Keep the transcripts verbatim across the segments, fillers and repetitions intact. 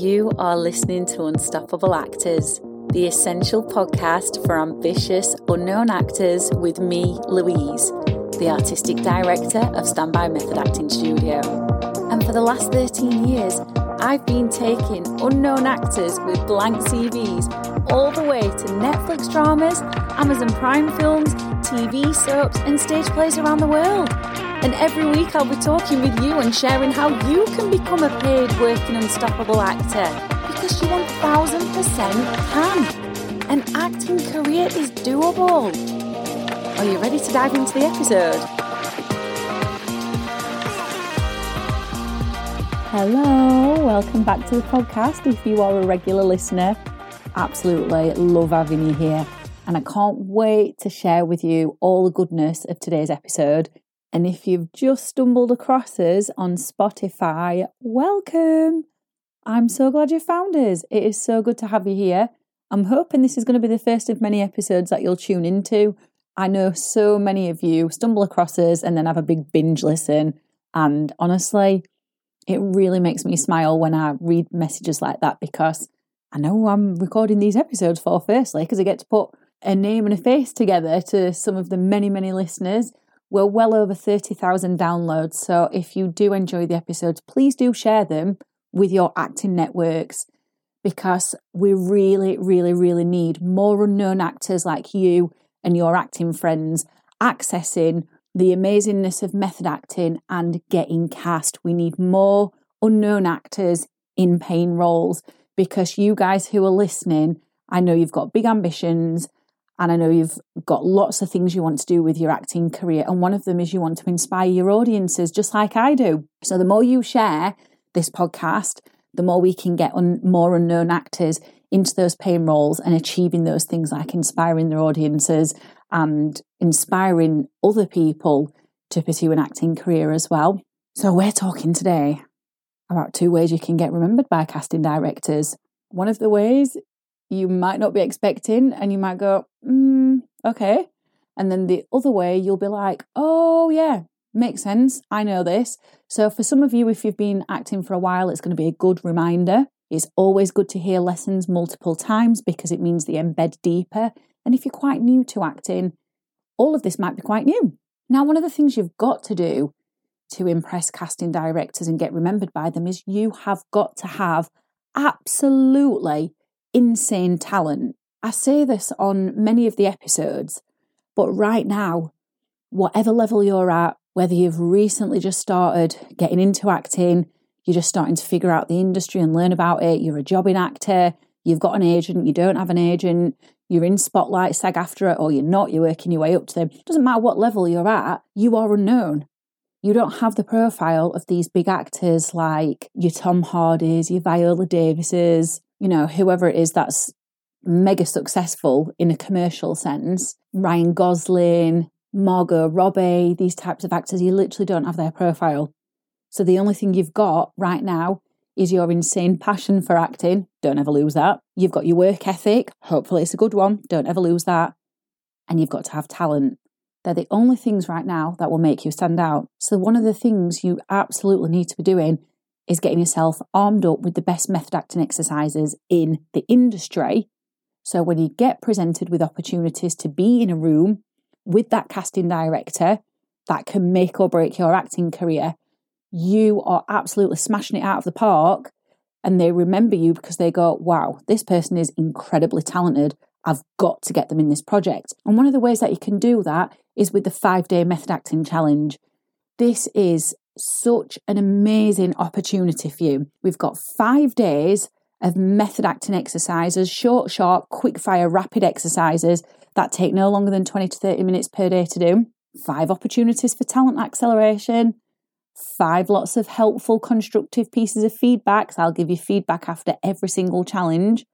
You are listening to Unstoppable Actors, the essential podcast for ambitious, unknown actors with me, Louise, the Artistic Director of Standby Method Acting Studio. And for the last thirteen years, I've been taking unknown actors with blank C Vs all the way to Netflix dramas, Amazon Prime films, T V soaps and stage plays around the world. And every week I'll be talking with you and sharing how you can become a paid working unstoppable actor, because you one thousand percent can. An acting career is doable. Are you ready to dive into the episode? Hello, welcome back to the podcast. If you are a regular listener, absolutely love having you here. And I can't wait to share with you all the goodness of today's episode. And if you've just stumbled across us on Spotify, welcome. I'm so glad you found us. It is so good to have you here. I'm hoping this is going to be the first of many episodes that you'll tune into. I know so many of you stumble across us and then have a big binge listen. And honestly, it really makes me smile when I read messages like that, because I know who I'm recording these episodes for, firstly, because I get to put a name and a face together to some of the many, many listeners. We're well over thirty thousand downloads, so if you do enjoy the episodes, please do share them with your acting networks, because we really, really, really need more unknown actors like you and your acting friends accessing the amazingness of method acting and getting cast. We need more unknown actors in paying roles, because you guys who are listening, I know you've got big ambitions. And I know you've got lots of things you want to do with your acting career. And one of them is you want to inspire your audiences, just like I do. So the more you share this podcast, the more we can get un- more unknown actors into those paying roles and achieving those things like inspiring their audiences and inspiring other people to pursue an acting career as well. So we're talking today about two ways you can get remembered by casting directors. One of the ways you might not be expecting, and you might go, mm, okay. And then the other way, you'll be like, oh yeah, makes sense. I know this. So for some of you, if you've been acting for a while, it's going to be a good reminder. It's always good to hear lessons multiple times, because it means they embed deeper. And if you're quite new to acting, all of this might be quite new. Now, one of the things you've got to do to impress casting directors and get remembered by them is you have got to have absolutely insane talent. I say this on many of the episodes, but right now, whatever level you're at, whether you've recently just started getting into acting, you're just starting to figure out the industry and learn about it, you're a jobbing actor, you've got an agent, you don't have an agent, you're in Spotlight, SAG-AFTRA, or you're not, you're working your way up to them. It doesn't matter what level you're at, you are unknown. You don't have the profile of these big actors like your Tom Hardys, your Viola Davises, you know, whoever it is that's mega successful in a commercial sense, Ryan Gosling, Margot Robbie, these types of actors, you literally don't have their profile. So the only thing you've got right now is your insane passion for acting. Don't ever lose that. You've got your work ethic. Hopefully it's a good one. Don't ever lose that. And you've got to have talent. They're the only things right now that will make you stand out. So one of the things you absolutely need to be doing is getting yourself armed up with the best method acting exercises in the industry. So when you get presented with opportunities to be in a room with that casting director that can make or break your acting career, you are absolutely smashing it out of the park, and they remember you because they go, wow, this person is incredibly talented. I've got to get them in this project. And one of the ways that you can do that is with the five-day method acting challenge. This is such an amazing opportunity for you. We've got five days of method acting exercises, short, sharp, quick fire, rapid exercises that take no longer than twenty to thirty minutes per day to do. Five opportunities for talent acceleration. Five lots of helpful, constructive pieces of feedback. So I'll give you feedback after every single challenge.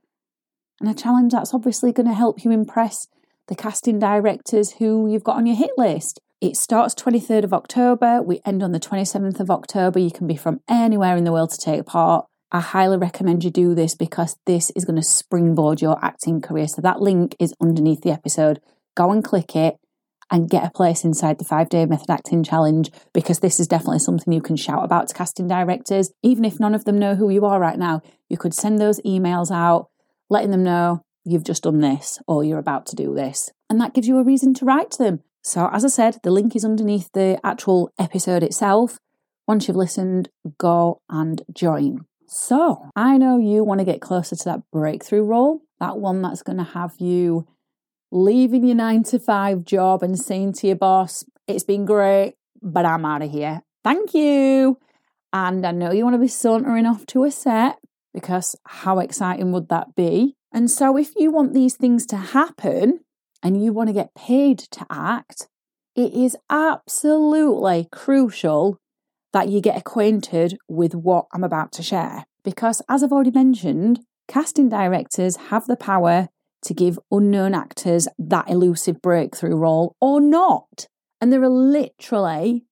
And a challenge that's obviously going to help you impress the casting directors who you've got on your hit list. It starts twenty-third of October. We end on the twenty-seventh of October. You can be from anywhere in the world to take part. I highly recommend you do this, because this is going to springboard your acting career. So that link is underneath the episode. Go and click it and get a place inside the five-day Method Acting Challenge, because this is definitely something you can shout about to casting directors. Even if none of them know who you are right now, you could send those emails out, letting them know you've just done this or you're about to do this. And that gives you a reason to write to them. So as I said, the link is underneath the actual episode itself. Once you've listened, go and join. So I know you want to get closer to that breakthrough role, that one that's going to have you leaving your nine to five job and saying to your boss, it's been great, but I'm out of here. Thank you. And I know you want to be sauntering off to a set, because how exciting would that be? And so if you want these things to happen and you want to get paid to act, it is absolutely crucial that you get acquainted with what I'm about to share. Because as I've already mentioned, casting directors have the power to give unknown actors that elusive breakthrough role or not. And there are literally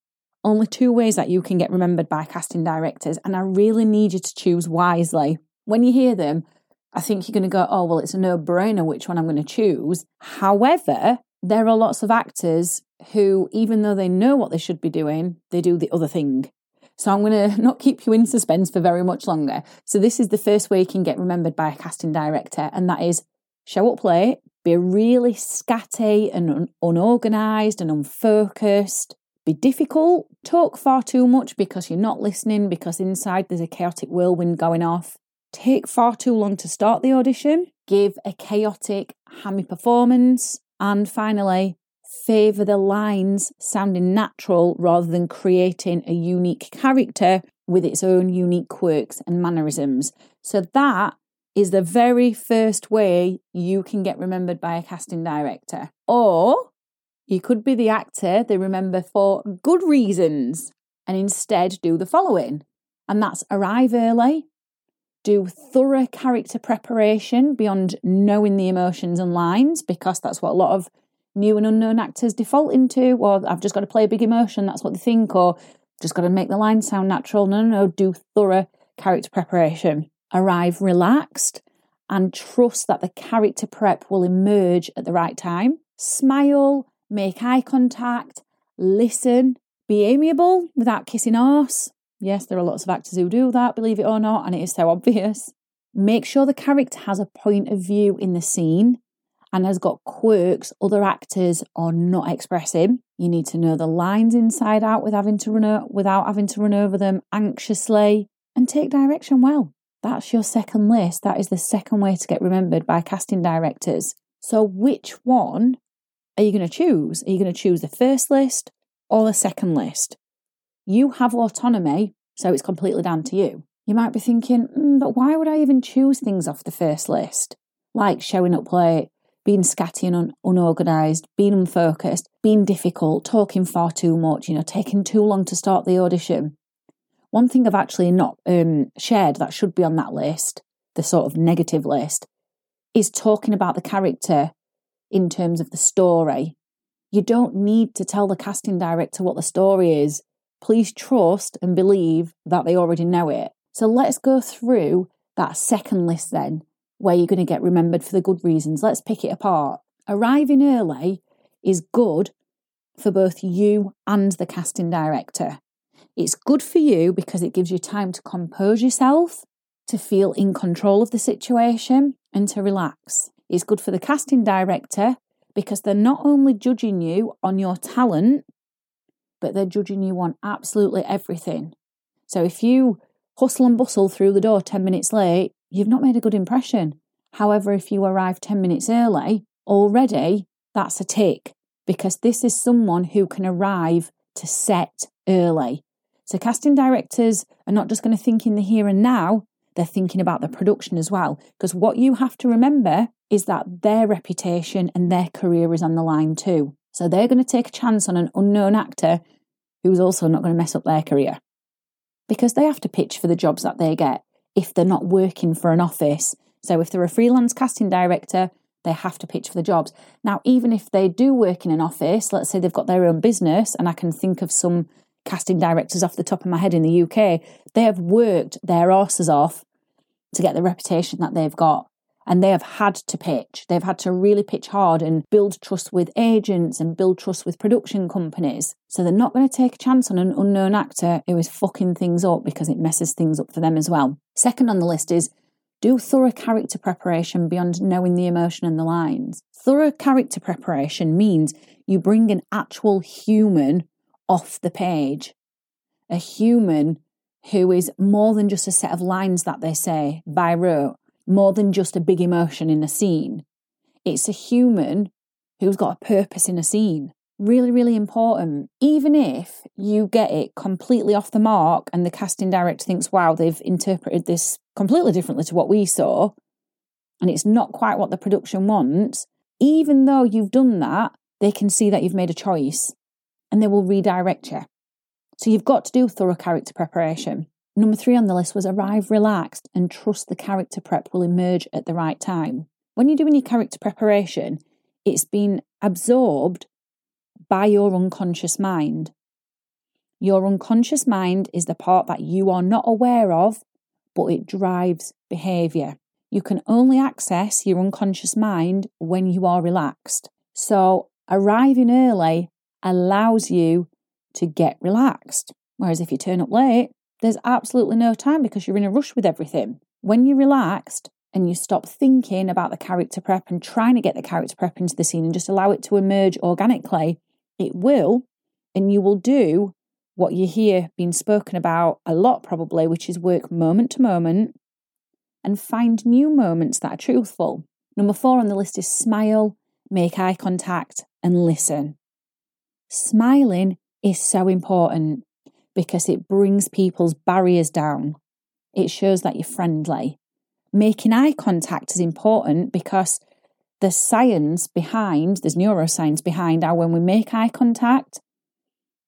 only two ways that you can get remembered by casting directors, and I really need you to choose wisely. When you hear them, I think you're going to go, oh, well, it's a no-brainer which one I'm going to choose. However, there are lots of actors who, even though they know what they should be doing, they do the other thing. So I'm going to not keep you in suspense for very much longer. So this is the first way you can get remembered by a casting director, and that is show up late, be really scatty and un- unorganised and unfocused, be difficult, talk far too much because you're not listening, because inside there's a chaotic whirlwind going off, take far too long to start the audition, give a chaotic, hammy performance, and finally, favour the lines sounding natural rather than creating a unique character with its own unique quirks and mannerisms. So that is the very first way you can get remembered by a casting director. Or you could be the actor they remember for good reasons and instead do the following. And that's arrive early, do thorough character preparation beyond knowing the emotions and lines, because that's what a lot of new and unknown actors default into. Or I've just got to play a big emotion, that's what they think, or just got to make the lines sound natural. No, no, no, do thorough character preparation. Arrive relaxed and trust that the character prep will emerge at the right time. Smile, make eye contact, listen, be amiable without kissing arse. Yes, there are lots of actors who do that, believe it or not, and it is so obvious. Make sure the character has a point of view in the scene and has got quirks other actors are not expressing. You need to know the lines inside out without having to run o- without having to run over them anxiously, and take direction well. That's your second list. That is the second way to get remembered by casting directors. So which one are you going to choose? Are you going to choose the first list or the second list? You have autonomy, so it's completely down to you. You might be thinking, mm, but why would I even choose things off the first list? Like showing up late, being scatty and un- unorganised, being unfocused, being difficult, talking far too much, you know, taking too long to start the audition. One thing I've actually not um, shared that should be on that list, the sort of negative list, is talking about the character in terms of the story. You don't need to tell the casting director what the story is. Please trust and believe that they already know it. So let's go through that second list then, where you're going to get remembered for the good reasons. Let's pick it apart. Arriving early is good for both you and the casting director. It's good for you because it gives you time to compose yourself, to feel in control of the situation, and to relax. It's good for the casting director because they're not only judging you on your talent, but they're judging you on absolutely everything. So if you hustle and bustle through the door ten minutes late, you've not made a good impression. However, if you arrive ten minutes early, already that's a tick, because this is someone who can arrive to set early. So casting directors are not just going to think in the here and now, they're thinking about the production as well. Because what you have to remember is that their reputation and their career is on the line too. So they're going to take a chance on an unknown actor who's also not going to mess up their career. Because they have to pitch for the jobs that they get if they're not working for an office. So if they're a freelance casting director, they have to pitch for the jobs. Now, even if they do work in an office, let's say they've got their own business, and I can think of some casting directors off the top of my head in the U K, they have worked their arses off to get the reputation that they've got. and they have had to pitch. They've had to really pitch hard and build trust with agents and build trust with production companies. So they're not going to take a chance on an unknown actor who is fucking things up, because it messes things up for them as well. Second on the list is do thorough character preparation beyond knowing the emotion and the lines. Thorough character preparation means you bring an actual human off the page. A human who is more than just a set of lines that they say by rote, more than just a big emotion in a scene. It's a human who's got a purpose in a scene. Really, really important. Even if you get it completely off the mark and the casting director thinks, wow, they've interpreted this completely differently to what we saw, and it's not quite what the production wants, even though you've done that, they can see that you've made a choice and they will redirect you. So you've got to do thorough character preparation. Number three on the list was arrive relaxed and trust the character prep will emerge at the right time. When you're doing your character preparation, it's been absorbed by your unconscious mind. Your unconscious mind is the part that you are not aware of, but it drives behaviour. You can only access your unconscious mind when you are relaxed. So arriving early allows you to get relaxed. Whereas if you turn up late, there's absolutely no time because you're in a rush with everything. When you're relaxed and you stop thinking about the character prep and trying to get the character prep into the scene and just allow it to emerge organically, it will, and you will do what you hear being spoken about a lot probably, which is work moment to moment and find new moments that are truthful. Number four on the list is smile, make eye contact and listen. Smiling is so important because it brings people's barriers down. It shows that you're friendly. Making eye contact is important because there's science behind, there's neuroscience behind how when we make eye contact,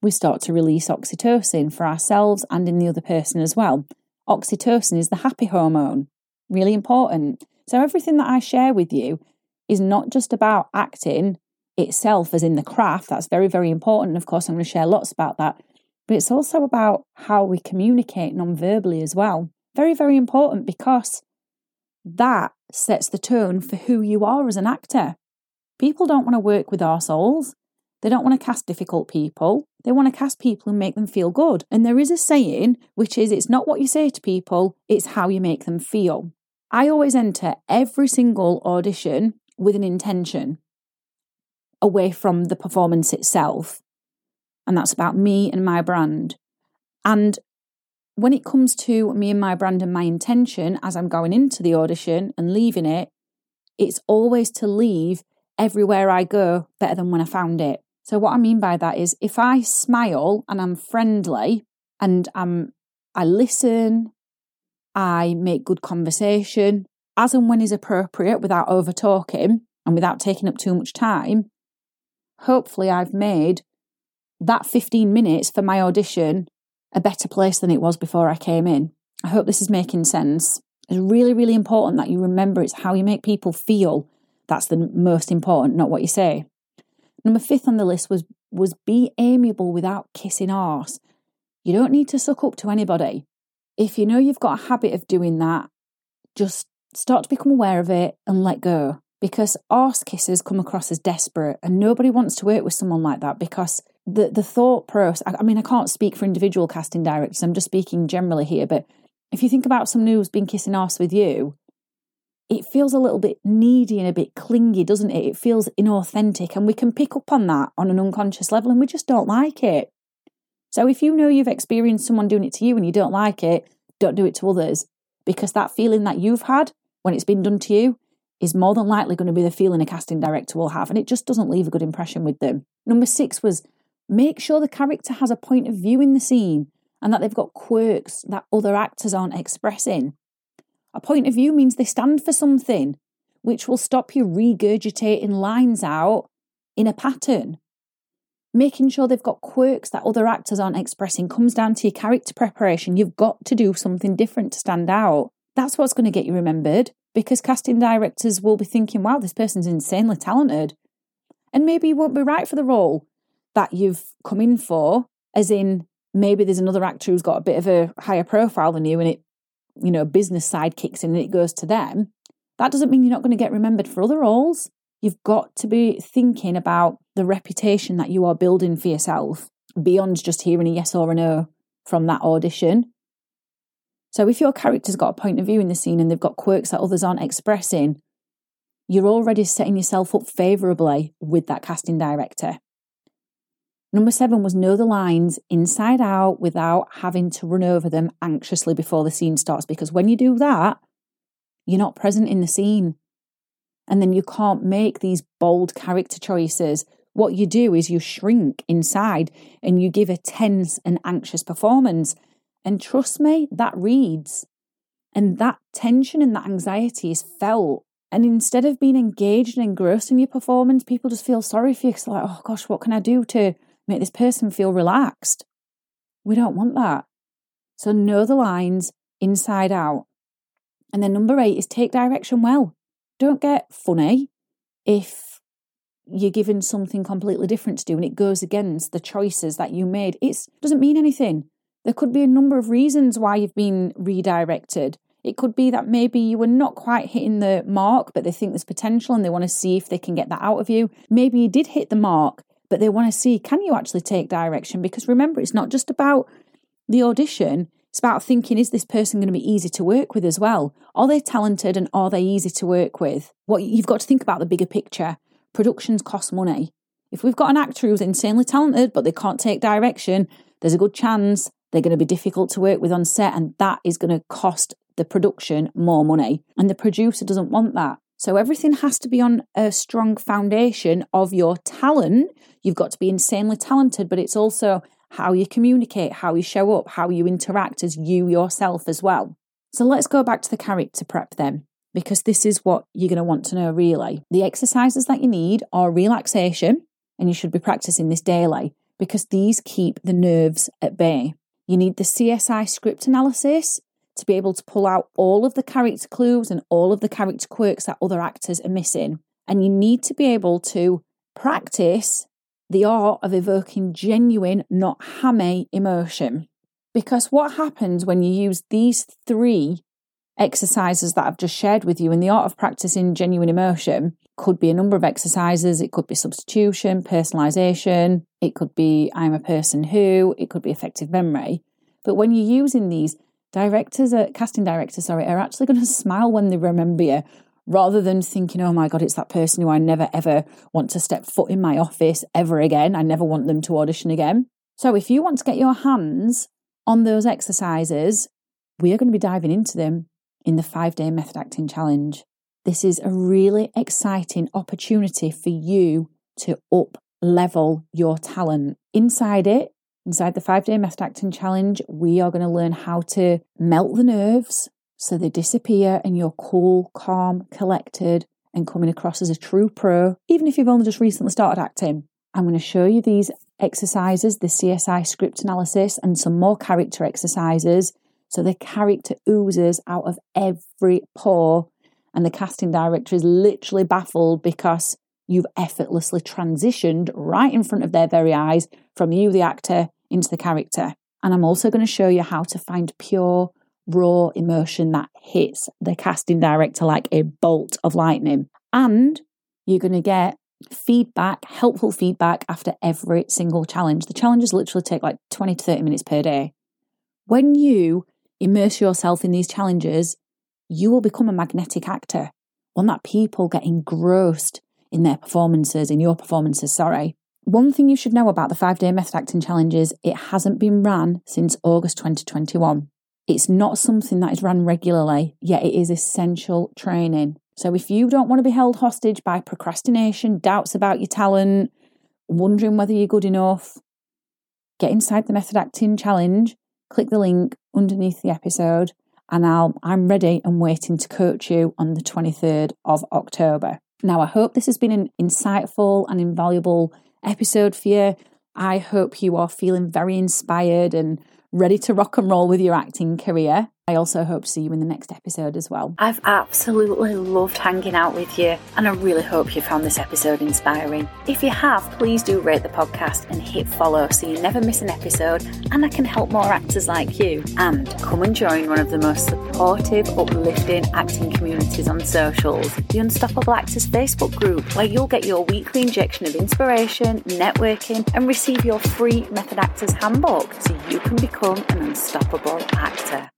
we start to release oxytocin for ourselves and in the other person as well. Oxytocin is the happy hormone. Really important. So everything that I share with you is not just about acting itself as in the craft. That's very, very important. Of course, I'm going to share lots about that. But it's also about how we communicate non-verbally as well. Very, very important because that sets the tone for who you are as an actor. People don't want to work with arseholes. They don't want to cast difficult people. They want to cast people who make them feel good. And there is a saying, which is, it's not what you say to people, it's how you make them feel. I always enter every single audition with an intention away from the performance itself. And that's about me and my brand. And when it comes to me and my brand and my intention as I'm going into the audition and leaving it, it's always to leave everywhere I go better than when I found it. So what I mean by that is if I smile and I'm friendly and I'm, I listen, I make good conversation, as and when is appropriate without over talking and without taking up too much time, hopefully I've made that fifteen minutes for my audition a better place than it was before I came in. I hope this is making sense. It's really, really important that you remember it's how you make people feel. That's the most important, not what you say. Number fifth on the list was, was be amiable without kissing arse. You don't need to suck up to anybody. If you know you've got a habit of doing that, just start to become aware of it and let go. Because arse kissers come across as desperate and nobody wants to work with someone like that because the, the thought process, I, I mean, I can't speak for individual casting directors, I'm just speaking generally here, but if you think about someone who's been kissing arse with you, it feels a little bit needy and a bit clingy, doesn't it? It feels inauthentic and we can pick up on that on an unconscious level and we just don't like it. So if you know you've experienced someone doing it to you and you don't like it, don't do it to others, because that feeling that you've had when it's been done to you is more than likely going to be the feeling a casting director will have, and it just doesn't leave a good impression with them. Number six was make sure the character has a point of view in the scene and that they've got quirks that other actors aren't expressing. A point of view means they stand for something, which will stop you regurgitating lines out in a pattern. Making sure they've got quirks that other actors aren't expressing comes down to your character preparation. You've got to do something different to stand out. That's what's going to get you remembered, because casting directors will be thinking, wow, this person's insanely talented. And maybe you won't be right for the role that you've come in for, as in maybe there's another actor who's got a bit of a higher profile than you and it, you know, business side kicks in and it goes to them. That doesn't mean you're not going to get remembered for other roles. You've got to be thinking about the reputation that you are building for yourself beyond just hearing a yes or a no from that audition. So if your character's got a point of view in the scene and they've got quirks that others aren't expressing, you're already setting yourself up favourably with that casting director. Number seven was know the lines inside out without having to run over them anxiously before the scene starts, because when you do that, you're not present in the scene. And then you can't make these bold character choices. What you do is you shrink inside and you give a tense and anxious performance. And trust me, that reads. And that tension and that anxiety is felt. And instead of being engaged and engrossed in your performance, people just feel sorry for you. It's like, oh gosh, what can I do to make this person feel relaxed? We don't want that. So know the lines inside out. And then number eight is take direction well. Don't get funny if you're given something completely different to do and it goes against the choices that you made. It doesn't mean anything. There could be a number of reasons why you've been redirected. It could be that maybe you were not quite hitting the mark, but they think there's potential and they want to see if they can get that out of you. Maybe you did hit the mark, but they want to see, can you actually take direction? Because remember, it's not just about the audition. It's about thinking, is this person going to be easy to work with as well? Are they talented and are they easy to work with? What you've got to think about the bigger picture. Productions cost money. If we've got an actor who's insanely talented, but they can't take direction, there's a good chance they're going to be difficult to work with on set, and that is going to cost the production more money. And the producer doesn't want that. So everything has to be on a strong foundation of your talent. You've got to be insanely talented, but it's also how you communicate, how you show up, how you interact as you yourself as well. So let's go back to the character prep then, because this is what you're going to want to know really. The exercises that you need are relaxation, and you should be practicing this daily because these keep the nerves at bay. You need the C S I script analysis to be able to pull out all of the character clues and all of the character quirks that other actors are missing. And you need to be able to practice the art of evoking genuine, not hammy emotion. Because what happens when you use these three exercises that I've just shared with you in the art of practicing genuine emotion, could be a number of exercises, it could be substitution, personalization, it could be I'm a person who, it could be effective memory. But when you're using these, directors, are, casting directors, sorry, are actually going to smile when they remember you, rather than thinking, oh my God, it's that person who I never ever want to step foot in my office ever again. I never want them to audition again. So if you want to get your hands on those exercises, we are going to be diving into them in the five-day Method Acting Challenge. This is a really exciting opportunity for you to up-level your talent. Inside it, inside the five-day Method Acting Challenge, we are going to learn how to melt the nerves so they disappear and you're cool, calm, collected and coming across as a true pro, even if you've only just recently started acting. I'm going to show you these exercises, the C S I script analysis and some more character exercises, so the character oozes out of every pore and the casting director is literally baffled because you've effortlessly transitioned right in front of their very eyes from you, the actor, into the character. And I'm also going to show you how to find pure, raw emotion that hits the casting director like a bolt of lightning. And you're going to get feedback, helpful feedback after every single challenge. The challenges literally take like twenty to thirty minutes per day. When you immerse yourself in these challenges, you will become a magnetic actor, one that people get engrossed in their performances, in your performances, sorry. One thing you should know about the five-day Method Acting Challenge is it hasn't been run since August twenty twenty-one. It's not something that is run regularly, yet it is essential training. So if you don't want to be held hostage by procrastination, doubts about your talent, wondering whether you're good enough, get inside the Method Acting Challenge, click the link underneath the episode, and I'll, I'm ready and waiting to coach you on the twenty-third of October. Now, I hope this has been an insightful and invaluable episode for you. I hope you are feeling very inspired and ready to rock and roll with your acting career. I also hope to see you in the next episode as well. I've absolutely loved hanging out with you, and I really hope you found this episode inspiring. If you have, please do rate the podcast and hit follow so you never miss an episode, and I can help more actors like you. And come and join one of the most supportive, uplifting acting communities on socials, the Unstoppable Actors Facebook group, where you'll get your weekly injection of inspiration, networking, and receive your free Method Actors Handbook so you can become an unstoppable actor.